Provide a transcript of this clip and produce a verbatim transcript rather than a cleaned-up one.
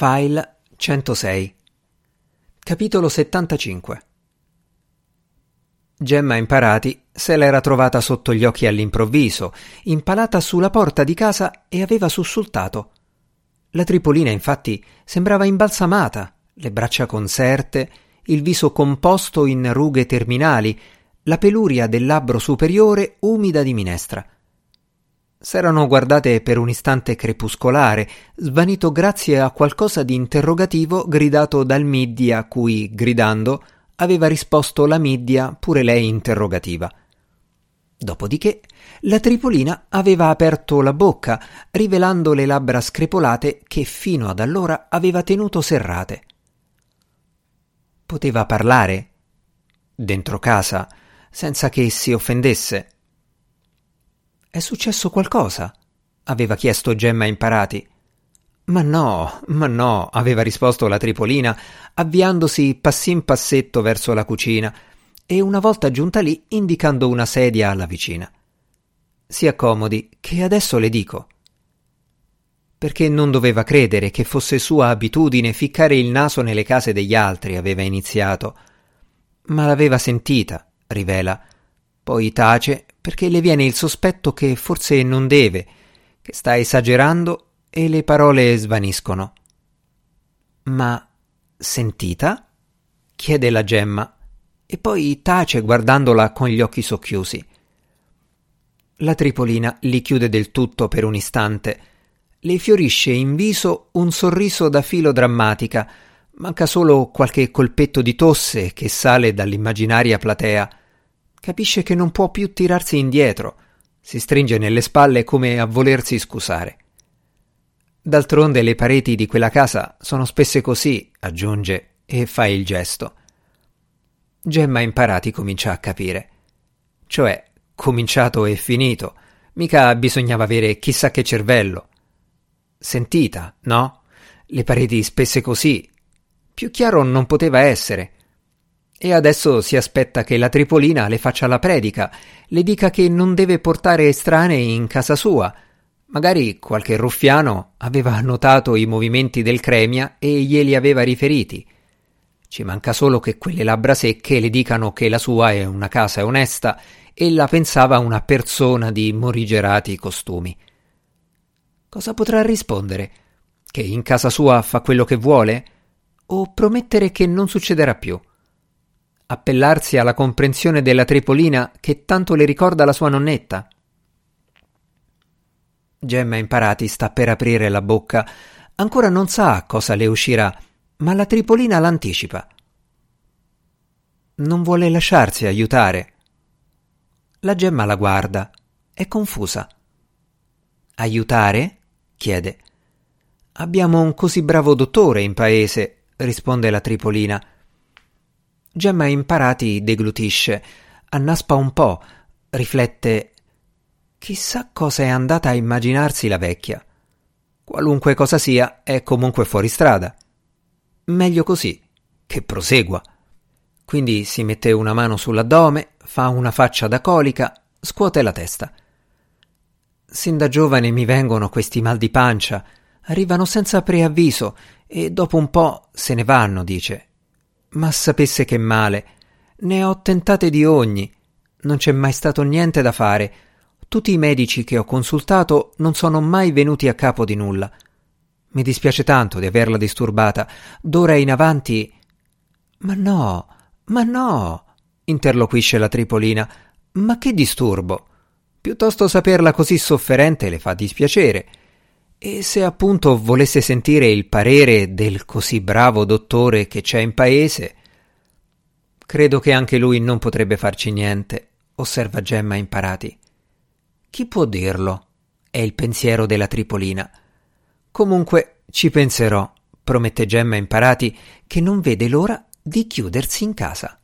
File centosei. Capitolo settantacinque. Gemma Imparati se l'era trovata sotto gli occhi all'improvviso, impalata sulla porta di casa, e aveva sussultato. La Tripolina, infatti, sembrava imbalsamata, le braccia conserte, il viso composto in rughe terminali, la peluria del labbro superiore umida di minestra. S'erano guardate per un istante crepuscolare, svanito grazie a qualcosa di interrogativo gridato dal Midia, cui, gridando, aveva risposto la Midia, pure lei interrogativa. Dopodiché la Tripolina aveva aperto la bocca, rivelando le labbra screpolate che fino ad allora aveva tenuto serrate. Poteva parlare, dentro casa, senza che si offendesse. «È successo qualcosa?» aveva chiesto Gemma Imparati. «Ma no, ma no», aveva risposto la Tripolina, avviandosi passin passetto verso la cucina e, una volta giunta lì, indicando una sedia alla vicina. «Si accomodi, che adesso le dico». Perché non doveva credere che fosse sua abitudine ficcare il naso nelle case degli altri, aveva iniziato. Ma l'aveva sentita, rivela. Poi tace, perché le viene il sospetto che forse non deve, che sta esagerando, e le parole svaniscono. «Ma sentita?» chiede la Gemma, e poi tace guardandola con gli occhi socchiusi. La Tripolina li chiude del tutto per un istante. Le fiorisce in viso un sorriso da filo drammatica, manca solo qualche colpetto di tosse che sale dall'immaginaria platea. Capisce che non può più tirarsi indietro, si stringe nelle spalle come a volersi scusare. D'altronde le pareti di quella casa sono spesse così, aggiunge, e fa il gesto. Gemma Imparati comincia a capire. Cioè, cominciato e finito, mica bisognava avere chissà che cervello. Sentita, no? Le pareti spesse così. Più chiaro non poteva essere. E adesso si aspetta che la Tripolina le faccia la predica, le dica che non deve portare estranei in casa sua. Magari qualche ruffiano aveva notato i movimenti del Cremia e glieli aveva riferiti. Ci manca solo che quelle labbra secche le dicano che la sua è una casa onesta e la pensava una persona di morigerati costumi. Cosa potrà rispondere? Che in casa sua fa quello che vuole? O promettere che non succederà più? Appellarsi alla comprensione della Tripolina che tanto le ricorda la sua nonnetta? Gemma Imparati sta per aprire la bocca, ancora non sa cosa le uscirà, ma la Tripolina l'anticipa. Non vuole lasciarsi aiutare. La Gemma la guarda, è confusa. Aiutare? chiede. Abbiamo un così bravo dottore in paese, risponde la Tripolina. Gemma Imparati deglutisce, annaspa un po', riflette. Chissà cosa è andata a immaginarsi la vecchia. Qualunque cosa sia, è comunque fuori strada. Meglio così, che prosegua. Quindi si mette una mano sull'addome, fa una faccia da colica, scuote la testa. Sin da giovane mi vengono questi mal di pancia, arrivano senza preavviso e dopo un po' se ne vanno, dice. Ma sapesse che male, ne ho tentate di ogni, non c'è mai stato niente da fare, tutti i medici che ho consultato non sono mai venuti a capo di nulla. Mi dispiace tanto di averla disturbata, d'ora in avanti... Ma no, ma no, interloquisce la Tripolina, ma che disturbo, piuttosto saperla così sofferente le fa dispiacere. E se appunto volesse sentire il parere del così bravo dottore che c'è in paese? Credo che anche lui non potrebbe farci niente, osserva Gemma Imparati. Chi può dirlo? È il pensiero della Tripolina. Comunque ci penserò, promette Gemma Imparati, che non vede l'ora di chiudersi in casa.